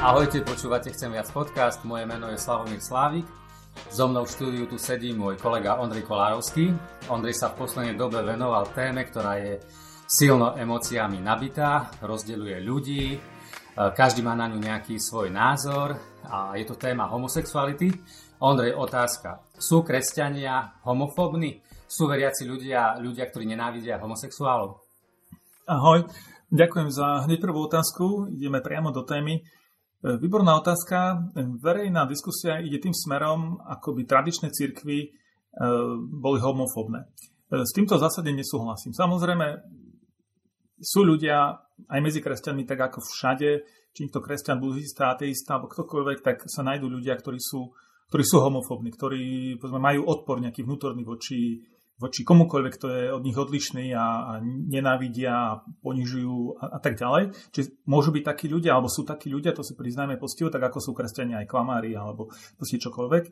Ahojte, počúvate Chcem viac podcast, moje meno je Slavomír Slávik. So mnou v štúdiu tu sedí môj kolega Ondrej Kolárovský. Ondrej sa v poslednej dobe venoval téme, ktorá je silno emóciami nabitá, rozdeľuje ľudí, každý má na ňu nejaký svoj názor a je to téma homosexuality. Ondrej, otázka. Sú kresťania homofóbni? Sú veriaci ľudia, ktorí nenávidia homosexuálov? Ahoj, ďakujem za hneď prvú otázku. Ideme priamo do témy. Výborná otázka. Verejná diskusia ide tým smerom, ako by tradičné cirkvi boli homofóbne. S týmto zásade nesúhlasím. Samozrejme, sú ľudia aj medzi kresťanmi, tak ako všade, či to kresťan, budhista, ateista, alebo ktokoľvek, tak sa nájdú ľudia, ktorí sú homofóbni, ktorí majú odpor nejaký vnútorný voči komukoľvek, kto je od nich odlišný a nenávidia, ponižujú a tak ďalej. Čiže môžu byť takí ľudia, alebo sú takí ľudia, to si priznajme poctivo, tak ako sú kresťania aj klamári, alebo proste čokoľvek.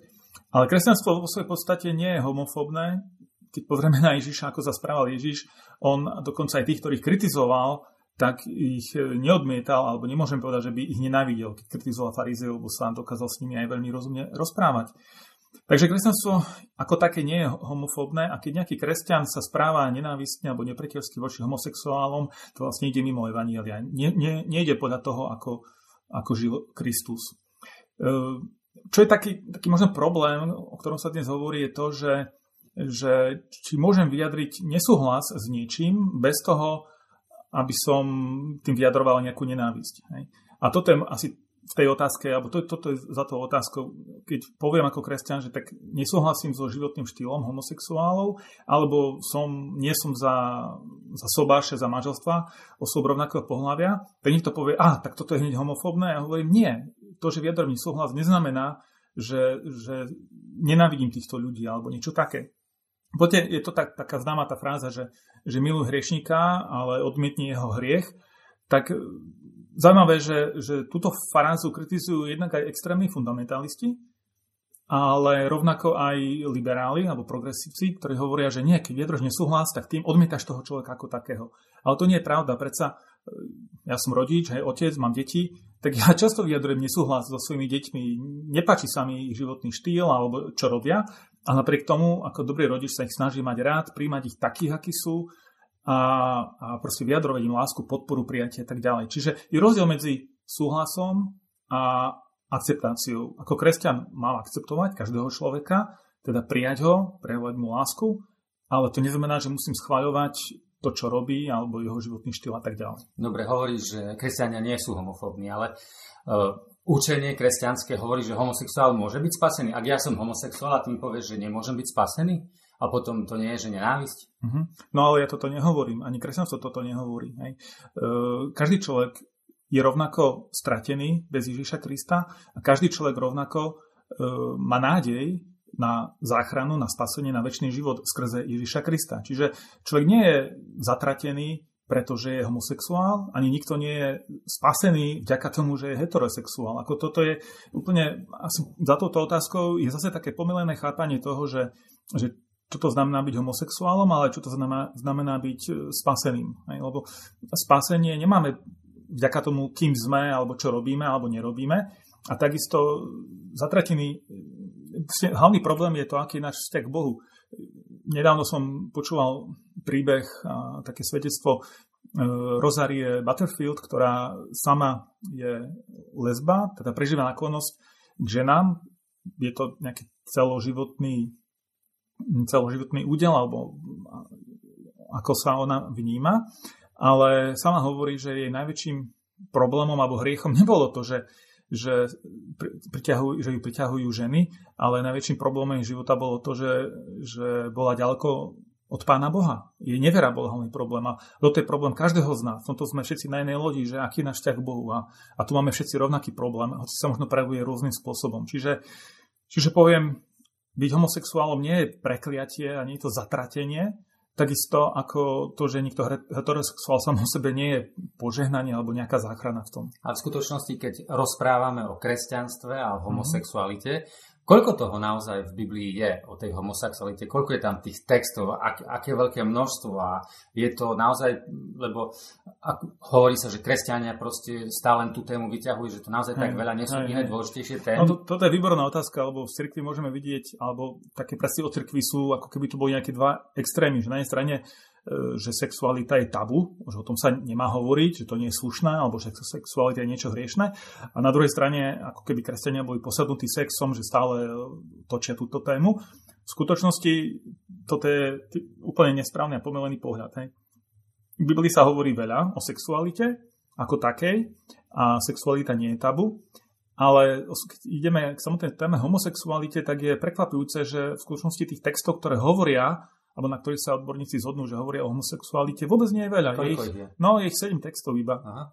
Ale kresťanstvo vo svojej podstate nie je homofóbne. Keď pozrieme na Ježiša, ako sa správal Ježiš, on dokonca aj tých, ktorých kritizoval, tak ich neodmietal, alebo nemôžem povedať, že by ich nenávidel, keď kritizoval farizeov, bo sa dokázal s nimi aj veľmi rozumne rozprávať. Takže kresťanstvo ako také nie je homofóbne a keď nejaký kresťan sa správa nenávistne alebo nepriateľsky voči homosexuálom, to vlastne ide mimo evanjelia. Nejde podľa toho, ako žil Kristus. Čo je taký možno problém, o ktorom sa dnes hovorí, je to, že či môžem vyjadriť nesúhlas s niečím bez toho, aby som tým vyjadroval nejakú nenávisť. Hej? A toto je asi v tej otázke, alebo toto je za tou otázkou, keď poviem ako kresťan, že tak nesúhlasím so životným štýlom homosexuálov, alebo nie som za sobáše, za manželstva osob rovnakého pohlavia, tak niekto povie, tak toto je hneď homofóbne, ja hovorím, nie. To, že vyjadrujem súhlas, neznamená, že nenávidím týchto ľudí, alebo niečo také. Poďte, je to taká známa tá fráza, že miluj hriešníka, ale odmietni jeho hriech, tak zaujímavé, že túto frázu kritizujú jednak aj extrémni fundamentalisti, ale rovnako aj liberáli alebo progresívci, ktorí hovoria, že nie, keď vyjadruješ nesúhlas, tak tým odmietaš toho človeka ako takého. Ale to nie je pravda, predsa ja som rodič, hej, otec, mám deti, tak ja často vyjadrujem nesúhlas so svojimi deťmi, nepáči sa mi ich životný štýl alebo čo robia, a napriek tomu, ako dobrý rodič sa ich snaží mať rád, príjmať ich takých, akí sú, a proste vyjadrovať im lásku, podporu, prijatie a tak ďalej. Čiže je rozdiel medzi súhlasom a akceptáciou. Ako kresťan mám akceptovať každého človeka, teda prijať ho, prejavovať mu lásku, ale to neznamená, že musím schvaľovať to, čo robí, alebo jeho životný štýl a tak ďalej. Dobre, hovoríš, že kresťania nie sú homofóbni, ale učenie kresťanské hovorí, že homosexuál môže byť spasený. Ak ja som homosexuál a ty mi povieš, že nemôžem byť spasený, a potom to nie je, že nenávisť? No ale ja toto nehovorím. Ani kresťanstvo toto nehovorí. Hej. Každý človek je rovnako stratený bez Ježiša Krista a každý človek rovnako má nádej na záchranu, na spasenie, na večný život skrze Ježiša Krista. Čiže človek nie je zatratený, pretože je homosexuál, ani nikto nie je spasený vďaka tomu, že je heterosexuál. Ako toto je úplne, asi za touto otázkou je zase také pomylené chápanie toho, že čo to znamená byť homosexuálom, ale čo to znamená byť spaseným. Hej? Lebo spasenie nemáme vďaka tomu, kým sme, alebo čo robíme, alebo nerobíme. A takisto zatratený, hlavný problém je to, aký je náš vzťah k Bohu. Nedávno som počúval príbeh a také svedectvo Rozarie Butterfield, ktorá sama je lesba, teda prežíva naklonosť k ženám. Je to nejaký celoživotný údel, alebo ako sa ona vníma, ale sama hovorí, že jej najväčším problémom alebo hriechom nebolo to, že ju priťahujú ženy, ale najväčším problémom jej života bolo to, že bola ďaleko od Pána Boha. Jej nevera bola hlavný problém. A toto je problém každého z nás. V tomto sme všetci na jednej lodi, že aký je náš vzťah k Bohu. A tu máme všetci rovnaký problém, hoci sa možno prejavuje rôznym spôsobom. Čiže poviem, byť homosexuálom nie je prekliatie a nie je to zatratenie, takisto ako to, že niekto heterosexuál sám o sebe nie je požehnanie alebo nejaká záchrana v tom. A v skutočnosti, keď rozprávame o kresťanstve a homosexualite, Koľko toho naozaj v Biblii je o tej homosexualite? Koľko je tam tých textov? Aké veľké množstvo? A je to naozaj, lebo hovorí sa, že kresťania proste stále tú tému vyťahujú, že to naozaj tak veľa nie sú iné dôležitejšie témy. No, toto je výborná otázka, lebo v cirkvi môžeme vidieť, alebo také predstavy o cirkvi sú, ako keby tu boli nejaké dva extrémy. Že na jednej strane, že sexualita je tabu, že o tom sa nemá hovoriť, že to nie je slušné, alebo že sexualita je niečo hriešné. A na druhej strane, ako keby kresťania boli posadnutí sexom, že stále točia túto tému. V skutočnosti toto je úplne nesprávny a pomelený pohľad. Hej. V Biblii sa hovorí veľa o sexualite ako takej a sexualita nie je tabu. Ale keď ideme k samotnej téme homosexualite, tak je prekvapujúce, že v skutočnosti tých textov, ktoré hovoria alebo na ktorých sa odborníci zhodnú, že hovoria o homosexualite, vôbec nie je veľa. Je ich 7 textov iba. Aha.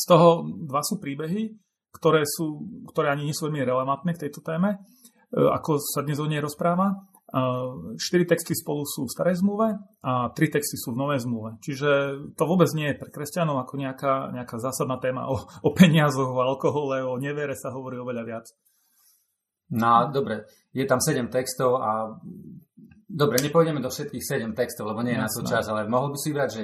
Z toho 2 sú príbehy, ktoré ani nie sú veľmi relevantné k tejto téme, ako sa dnes o nej rozpráva. 4 texty spolu sú v starej zmluve a 3 texty sú v novej zmluve. Čiže to vôbec nie je pre kresťanov ako nejaká zásadná téma o peniazoch, o alkohole, o nevere sa hovorí oveľa viac. No, dobre. Je tam 7 textov a... Dobre, nepôjdeme do všetkých 7 textov, lebo nie je na to čas, ale mohol by si vybrať, že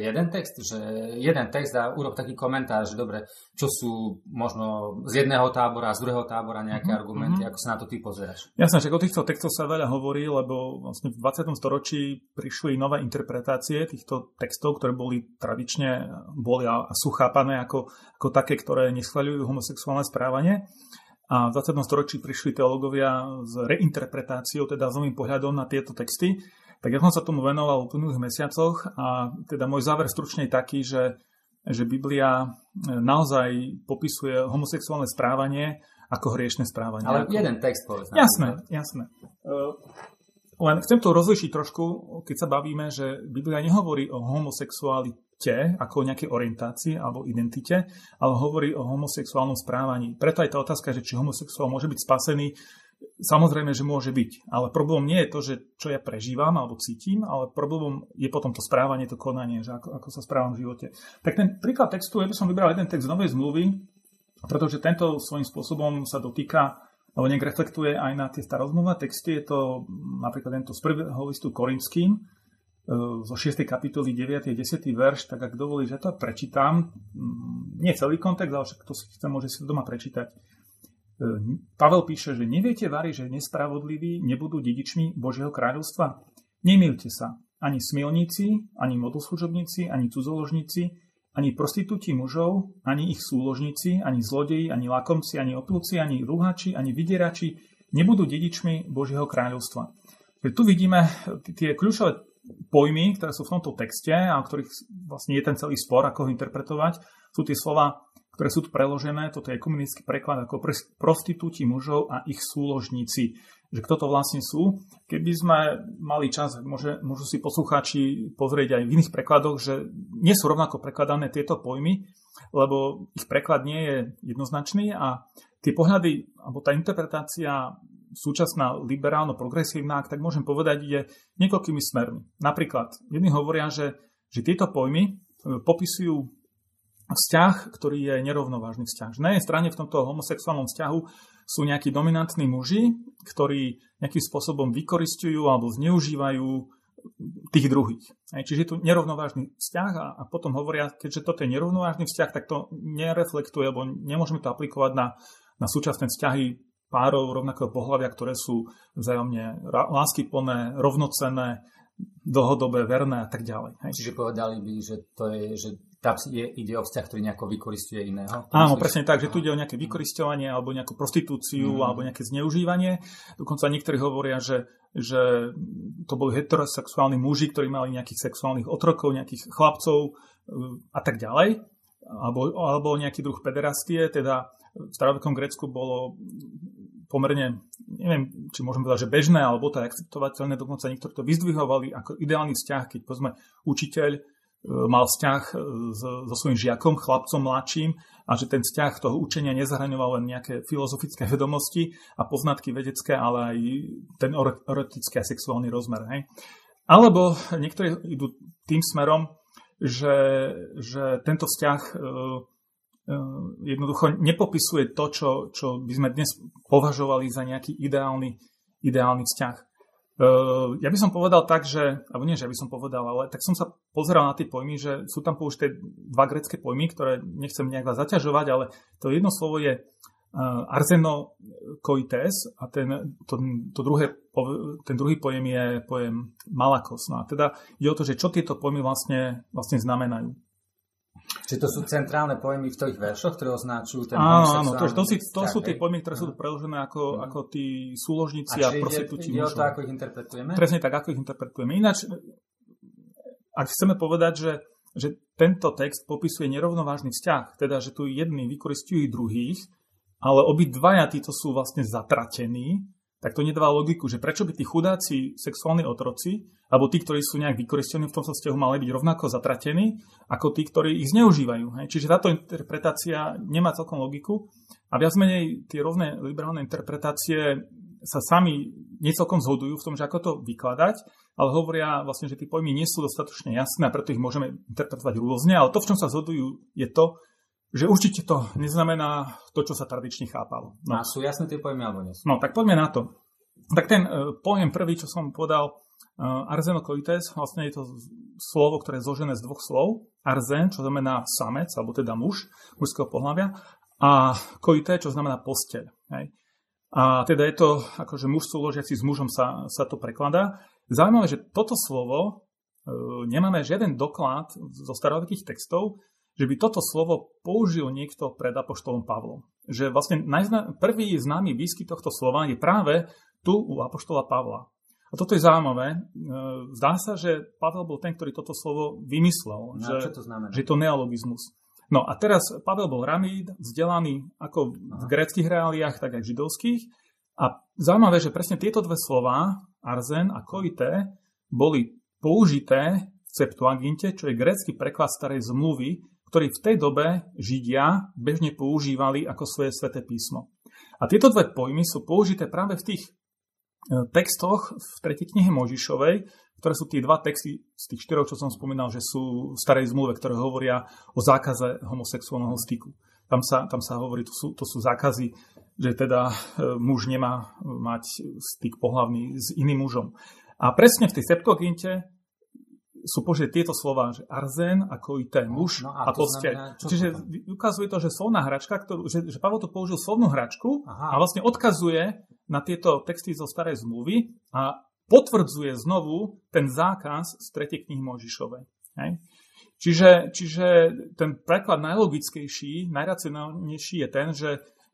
jeden text a urob taký komentár, že dobre, čo sú možno z jedného tábora, z druhého tábora nejaké argumenty, ako sa na to ty pozeráš. Jasné, že o týchto textoch sa veľa hovorí, lebo vlastne v 20. storočí prišli nové interpretácie týchto textov, ktoré boli tradične a sú chápané ako také, ktoré neschvaľujú homosexuálne správanie. A v 20. storočí prišli teológovia s reinterpretáciou, teda s novým pohľadom na tieto texty. Tak ja som sa tomu venoval v uplynulých mesiacoch a teda môj záver stručne je taký, že Biblia naozaj popisuje homosexuálne správanie ako hriešne správanie. Ale jeden text povedzme. Jasné. Len chcem to rozlišiť trošku, keď sa bavíme, že Biblia nehovorí o homosexualite ako o nejakej orientácii alebo identite, ale hovorí o homosexuálnom správaní. Preto aj tá otázka, že či homosexuál môže byť spasený, samozrejme, že môže byť. Ale problém nie je to, že čo ja prežívam alebo cítim, ale problém je potom to správanie, to konanie, že ako sa správam v živote. Tak ten príklad textu, ja by som vybral jeden text z Novej zmluvy, pretože tento svojím spôsobom sa dotýka alebo nejak reflektuje aj na tie starozmluvné texty. Je to napríklad tento z 1. listu Korinským, zo 6. kapitoly 9. a 10. verš, tak ak dovolíš, ja to prečítam. Nie celý kontext, ale však to si chce, môže si to doma prečítať. Pavel píše, že neviete vari, že nespravodliví nebudú dedičmi Božieho kráľovstva? Nemýlte sa. Ani smilníci, ani modloslužobníci, ani cudzoložníci, ani prostitúti mužov, ani ich súložníci, ani zlodeji, ani lakomci, ani opilci, ani rúhači, ani vydierači nebudú dedičmi Božieho kráľovstva. Tu vidíme tie kľúčové pojmy, ktoré sú v tomto texte a o ktorých vlastne je ten celý spor, ako ho interpretovať, sú tie slova, ktoré sú tu preložené, toto je ekumenický preklad ako prostitúti mužov a ich súložníci. Že kto to vlastne sú? Keby sme mali čas, môžu si poslucháči pozrieť aj v iných prekladoch, že nie sú rovnako prekladané tieto pojmy, lebo ich preklad nie je jednoznačný a tie pohľady, alebo tá interpretácia súčasná liberálno-progresívna, tak môžem povedať, ide niekoľkými smermi. Napríklad, jedni hovoria, že tieto pojmy popisujú vzťah, ktorý je nerovnovážny vzťah. Na jednej strane v tomto homosexuálnom vzťahu sú nejakí dominantní muži, ktorí nejakým spôsobom vykoristujú alebo zneužívajú tých druhých. Čiže je tu nerovnovážny vzťah a potom hovoria, keďže toto je nerovnovážny vzťah, tak to nereflektuje, lebo nemôžeme to aplikovať na súčasné vzťahy párov rovnakého pohlavia, ktoré sú vzájomne láskyplné, rovnocenné, dlhodobé, verné a tak ďalej. Hej. Čiže povedali by, že ide o vzťah, ktorý nejako vykoristuje iného? Áno, presne tak, že tu ide o nejaké vykoristovanie alebo nejakú prostitúciu alebo nejaké zneužívanie. Dokonca niektorí hovoria, že to boli heterosexuálni muži, ktorí mali nejakých sexuálnych otrokov, nejakých chlapcov a tak ďalej. Alebo nejaký druh pederastie, teda v starovekom Grécku bolo pomerne, neviem, či môžeme povedať, že bežné, alebo to je akceptovateľné, dokonca niektorí to vyzdvihovali ako ideálny vzťah, keď povedzme učiteľ mal vzťah so svojím žiakom, chlapcom mladším a že ten vzťah toho učenia nezahraňoval len nejaké filozofické vedomosti a poznatky vedecké, ale aj ten erotický a sexuálny rozmer. Hej. Alebo niektorí idú tým smerom, že tento vzťah jednoducho nepopisuje to, čo by sme dnes považovali za nejaký ideálny ideálny vzťah. Ja by som povedal tak, že, alebo nie, že ja by som povedal, ale tak som sa pozeral na tie pojmy, že sú tam použité dva grécké pojmy, ktoré nechcem nejak vás zaťažovať, ale to jedno slovo je arsenokoites a ten druhý pojem je pojem malakos. No a teda ide o to, že čo tieto pojmy vlastne znamenajú. Čiže to sú centrálne pojmy v tých veršoch, ktoré označujú ten homosexuálny vzťah. Áno, to sú tie pojmy, ktoré sú preložené ako tí súložníci a prostitúti mužov. A čiže ide o to, ako ich interpretujeme? Presne tak, ako ich interpretujeme. Ináč, ak chceme povedať, že tento text popisuje nerovnovážny vzťah, teda, že tu jedni vykoristujú druhých, ale obidvaja títo sú vlastne zatratení, tak to nedáva logiku, že prečo by tí chudáci sexuálni otroci, alebo tí, ktorí sú nejak vykoristení v tom vzťahu, mali byť rovnako zatratení, ako tí, ktorí ich zneužívajú. Hej? Čiže táto interpretácia nemá celkom logiku a viac menej tie rovné liberálne interpretácie sa sami necelkom zhodujú v tom, že ako to vykladať, ale hovoria vlastne, že tí pojmy nie sú dostatočne jasné a preto ich môžeme interpretovať rôzne, ale to, v čom sa zhodujú, je to, že určite to neznamená to, čo sa tradične chápalo. No. A sú jasné tie pojmy, alebo nie sú? No, tak poďme na to. Tak ten pojem prvý, čo som podal, arsenokoites, vlastne je to slovo, ktoré je zložené z dvoch slov. Arzen, čo znamená samec, alebo teda muž, mužského pohlavia. A koité, čo znamená posteľ. Hej. A teda je to, akože muž súložiaci s mužom sa to prekladá. Zaujímavé, že toto slovo, nemáme žiaden doklad zo starovekých textov, že by toto slovo použil niekto pred apoštolom Pavlom. Že vlastne prvý známy výskyt tohto slova je práve tu u apoštola Pavla. A toto je zaujímavé. Zdá sa, že Pavel bol ten, ktorý toto slovo vymyslel. Že to neologizmus. No a teraz Pavel bol ramíd, vzdelaný ako v gréckych reáliách, tak aj v židovských. A zaujímavé, že presne tieto dve slova, arzen a koité, boli použité v Septuaginte, čo je grécky preklad starej zmluvy, ktorý v tej dobe Židia bežne používali ako svoje sväté písmo. A tieto dve pojmy sú použité práve v tých textoch v 3. knihe Mojžišovej, ktoré sú tie dva texty z tých 4, čo som spomínal, že sú v starej zmluve, ktoré hovoria o zákaze homosexuálneho styku. Tam sa hovorí, to sú zákazy, že teda muž nemá mať styk pohlavný s iným mužom. A presne v tej Septuaginte sú použité tieto slová, že arzen a koité, muž a posteľ. Čiže ukazuje to, že slovná hračka, že Pavel to použil slovnú hračku. Aha. A vlastne odkazuje na tieto texty zo starej zmluvy a potvrdzuje znovu ten zákaz z 3. knihy Mojžišovej. Hej. Čiže ten preklad najlogickejší, najracionálnejší je ten,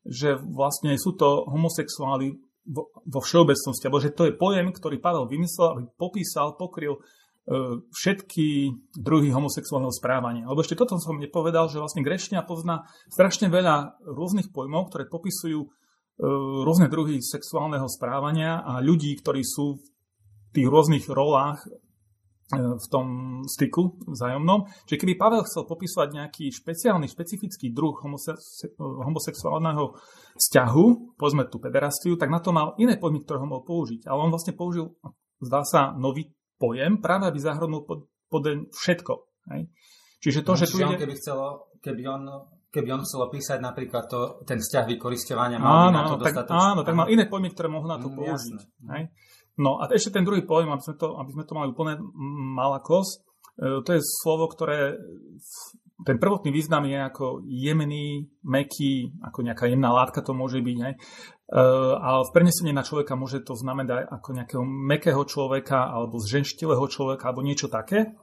že vlastne sú to homosexuáli vo všeobecnosti, alebo že to je pojem, ktorý Pavel vymyslel, aby popísal, pokryl všetky druhy homosexuálneho správania. Lebo ešte toto som nepovedal, že vlastne gréčtina pozná strašne veľa rôznych pojmov, ktoré popisujú rôzne druhy sexuálneho správania a ľudí, ktorí sú v tých rôznych rolách v tom styku vzájomnom. Čiže keby Pavel chcel popísať nejaký špecifický druh homosexuálneho vzťahu, povedzme tú pederastiu, tak na to mal iné pojmy, ktoré ho mohol použiť. Ale on vlastne použil, zdá sa, nový pojem, práve aby zahrnul pod všetko. Hej. Čiže to, no, že tu ide... Keby on chcel opísať napríklad ten vzťah vykorisťovania, mal by na to dostatočné. Áno, tak mal iné pojmy, ktoré mohol na to použiť. Hej. No a ešte ten druhý pojem, aby sme to mali úplne malakos, to je slovo, ktoré... Ten prvotný význam je ako jemný, mäkký, ako nejaká jemná látka to môže byť. Hej. A v prenesení na človeka môže to znamenať ako nejakého mäkkého človeka alebo zženštilého človeka alebo niečo také.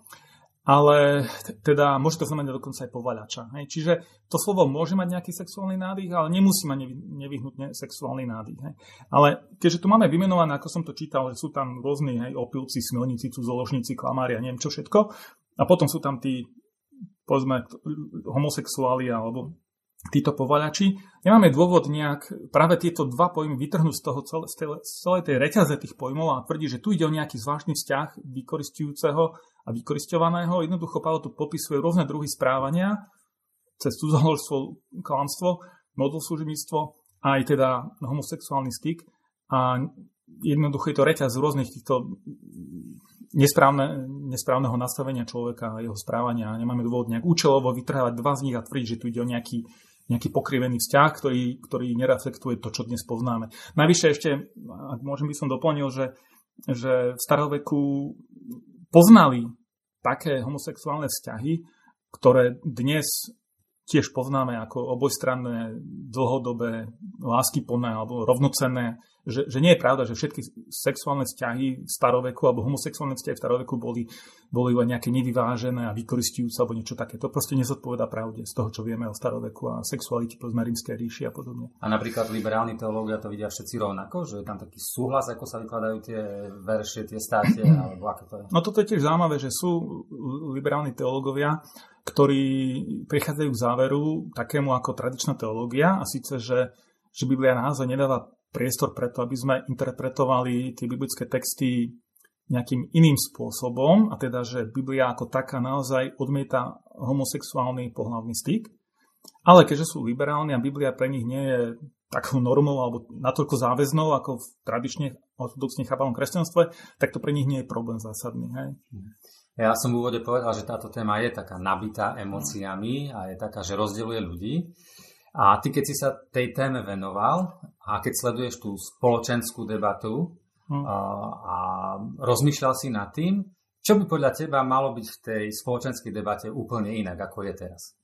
Ale teda môže to znamenať dokonca aj povaľača. Hej. Čiže to slovo môže mať nejaký sexuálny nádych, ale nemusí mať nevyhnutne sexuálny nádych. Hej. Ale keďže tu máme vymenované, ako som to čítal, že sú tam rôzni opilci, smilníci, cudzoložníci, klamári a neviem čo všetko. A potom sú tam tí, povedzme, homosexuáli alebo títo povaľači, nemáme dôvod nejak práve tieto dva pojmy vytrhnúť z celej tej reťaze tých pojmov a tvrdí, že tu ide o nejaký zvláštny vzťah vykoristujúceho a vykorisťovaného. Jednoducho Pavel tu popisuje rôzne druhy správania cez cudzoložstvo, klamstvo, modloslužebníctvo a aj teda homosexuálny styk. A jednoducho je to reťaz z rôznych týchto nesprávneho nastavenia človeka a jeho správania. Nemáme dôvod nejak účelovo vytrhávať dva z nich a tvrdiť, že tu ide o nejaký nejaký pokrivený vzťah, ktorý nereflektuje to, čo dnes poznáme. Najvyššie ešte, ak môžem, by som doplnil, že v staroveku poznali také homosexuálne vzťahy, ktoré dnes tiež poznáme ako obojstranné, dlhodobé láskyplné alebo rovnocenné, že nie je pravda, že všetky sexuálne vzťahy v staroveku alebo homosexuálne vzťahy v staroveku boli iba nejaké nevyvážené a vykoristujúce alebo niečo také. To proste nezodpovedá pravde z toho, čo vieme o staroveku a sexualite povedzme rímskej ríši a podobne. A napríklad liberálni teológia to vidia všetci rovnako, že je tam taký súhlas, ako sa vykladajú tie veršie, tie státie alebo aké to je? No toto je tiež zaujímavé, že sú liberálni teológovia, ktorí prichádzajú k záveru takému ako tradičná teológia, a síce, že Biblia naozaj nedáva priestor preto, aby sme interpretovali tie biblické texty nejakým iným spôsobom, a teda, že Biblia ako taká naozaj odmieta homosexuálny pohlavný styk. Ale keďže sú liberálni a Biblia pre nich nie je takou normou alebo natoľko záväznou ako v tradične ortodoxne chápanom kresťanstve, tak to pre nich nie je problém zásadný. Hej? Ja som v úvode povedal, že táto téma je taká nabitá emóciami a je taká, že rozdeľuje ľudí. A ty, keď si sa tej téme venoval a keď sleduješ tú spoločenskú debatu a rozmýšľal si nad tým, čo by podľa teba malo byť v tej spoločenskej debate úplne inak, ako je teraz?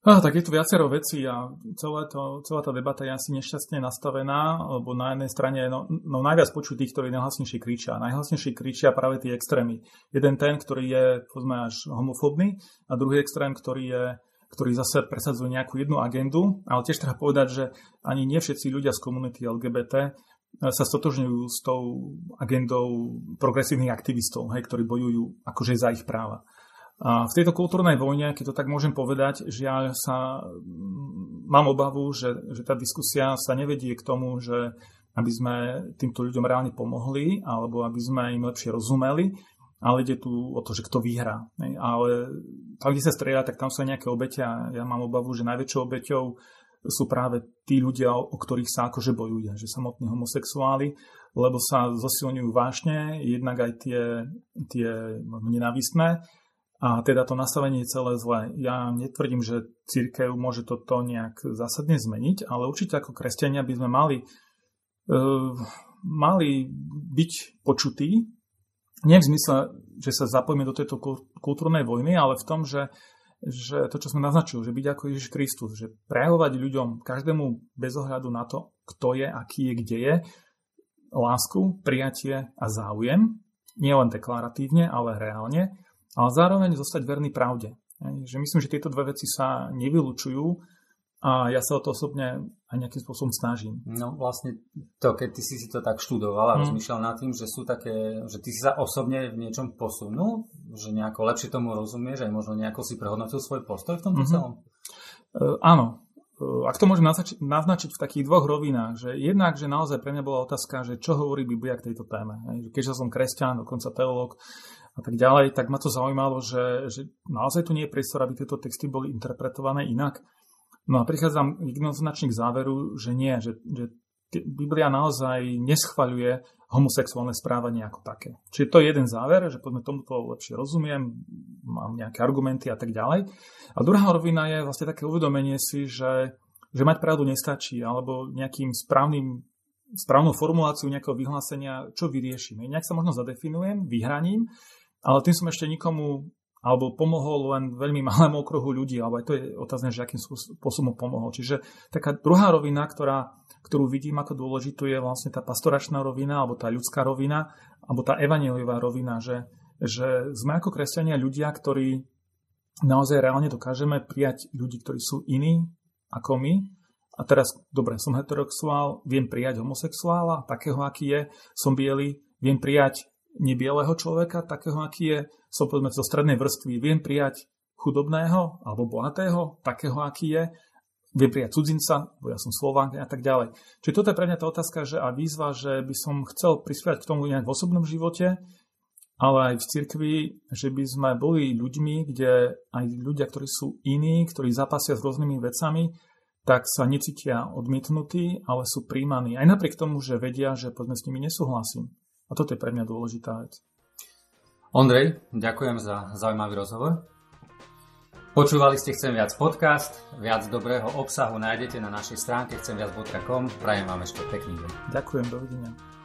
Tak je tu viacero vecí a celá tá debata je asi nešťastne nastavená, lebo na jednej strane no najviac počuť tých, ktorí najhlasnejšie kričia. Najhlasnejšie kričia práve tie extrémy. Jeden ten, ktorý je povedzme až homofóbny, a druhý extrém, ktorý zase presadzuje nejakú jednu agendu, ale tiež treba povedať, že ani nie všetci ľudia z komunity LGBT sa stotožňujú s tou agendou progresívnych aktivistov, hej, ktorí bojujú akože za ich práva. A v tejto kultúrnej vojne, keď to tak môžem povedať, žiaľ sa mám obavu, že tá diskusia sa nevedie k tomu, že aby sme týmto ľuďom reálne pomohli alebo aby sme im lepšie rozumeli, ale ide tu o to, že kto vyhrá. Ale tam, kde sa strieľa, tak tam sú aj nejaké obete a ja mám obavu, že najväčšou obeťou sú práve tí ľudia, o ktorých sa akože bojuje, že samotní homosexuáli, lebo sa zosilňujú vášne, jednak aj tie nenávistné. A teda to nastavenie je celé zlé. Ja netvrdím, že cirkev môže toto nejak zásadne zmeniť, ale určite ako kresťania by sme mali byť počutí. Nie v zmysle, že sa zapojíme do tejto kultúrnej vojny, ale v tom, že to, čo sme naznačili, že byť ako Ježiš Kristus, že prejavovať ľuďom, každému bez ohľadu na to, kto je, aký je, kde je, lásku, prijatie a záujem. Nie len deklaratívne, ale reálne. Ale zároveň zostať verný pravde. Že myslím, že tieto dve veci sa nevylučujú a ja sa o to osobne aj nejakým spôsobom snažím. No vlastne to, keď ty si to tak študoval a rozmýšľal nad tým, že sú také, že ty si sa osobne v niečom posunul, že nejako lepšie tomu rozumieš, aj možno nejako si prehodnotil svoj postoj v tomto celom? Áno. Ak to môžem naznačiť v takých dvoch rovinách, že jednak, že naozaj pre mňa bola otázka, že čo hovorí Biblia k tejto téme. Keďže som kresťan, dokonca teológ a tak ďalej, tak ma to zaujímalo, že naozaj tu nie je priestor, aby tieto texty boli interpretované inak. No a prichádzam jednoznačne k záveru, že nie, že Biblia naozaj neschvaľuje homosexuálne správanie ako také. Čiže to je jeden záver, že poďme tomuto lepšie rozumiem, mám nejaké argumenty a tak ďalej. A druhá rovina je vlastne také uvedomenie si, že mať pravdu nestačí, alebo nejakým správnou formuláciu nejakého vyhlásenia, čo vyriešime. Nejak sa možno zadefinujem, vyhraním, ale tým som ešte nikomu alebo pomohol len veľmi malému okruhu ľudí, alebo aj to je otázne, že akým spôsobom pomohol. Čiže taká druhá rovina, ktorú vidím ako dôležitú, je vlastne tá pastoračná rovina, alebo tá ľudská rovina, alebo tá evanjeliová rovina, že sme ako kresťania ľudia, ktorí naozaj reálne dokážeme prijať ľudí, ktorí sú iní ako my. A teraz, dobre, som heterosexuál, viem prijať homosexuála, takého, aký je, som biely, viem prijať nebielého človeka, takého, aký je, som povedzme zo strednej vrstvy, viem prijať chudobného alebo bohatého, takého, aký je, viem prijať cudzinca, bo ja som Slovák a tak ďalej. Čiže toto je pre mňa tá otázka a výzva, že by som chcel prispievať k tomu nejak v osobnom živote, ale aj v cirkvi, že by sme boli ľuďmi, kde aj ľudia, ktorí sú iní, ktorí zapasia s rôznymi vecami, tak sa necítia odmietnutí, ale sú príjmaní. Aj napriek tomu, že vedia, že povedzme s nimi nesúhlasím. A toto je pre mňa dôležitá vec. Ondrej, ďakujem za zaujímavý rozhovor. Počúvali ste Chcem viac podcast, viac dobrého obsahu nájdete na našej stránke chcemviac.com. Prajem vám ešte pekný deň. Ďakujem, dovidenia.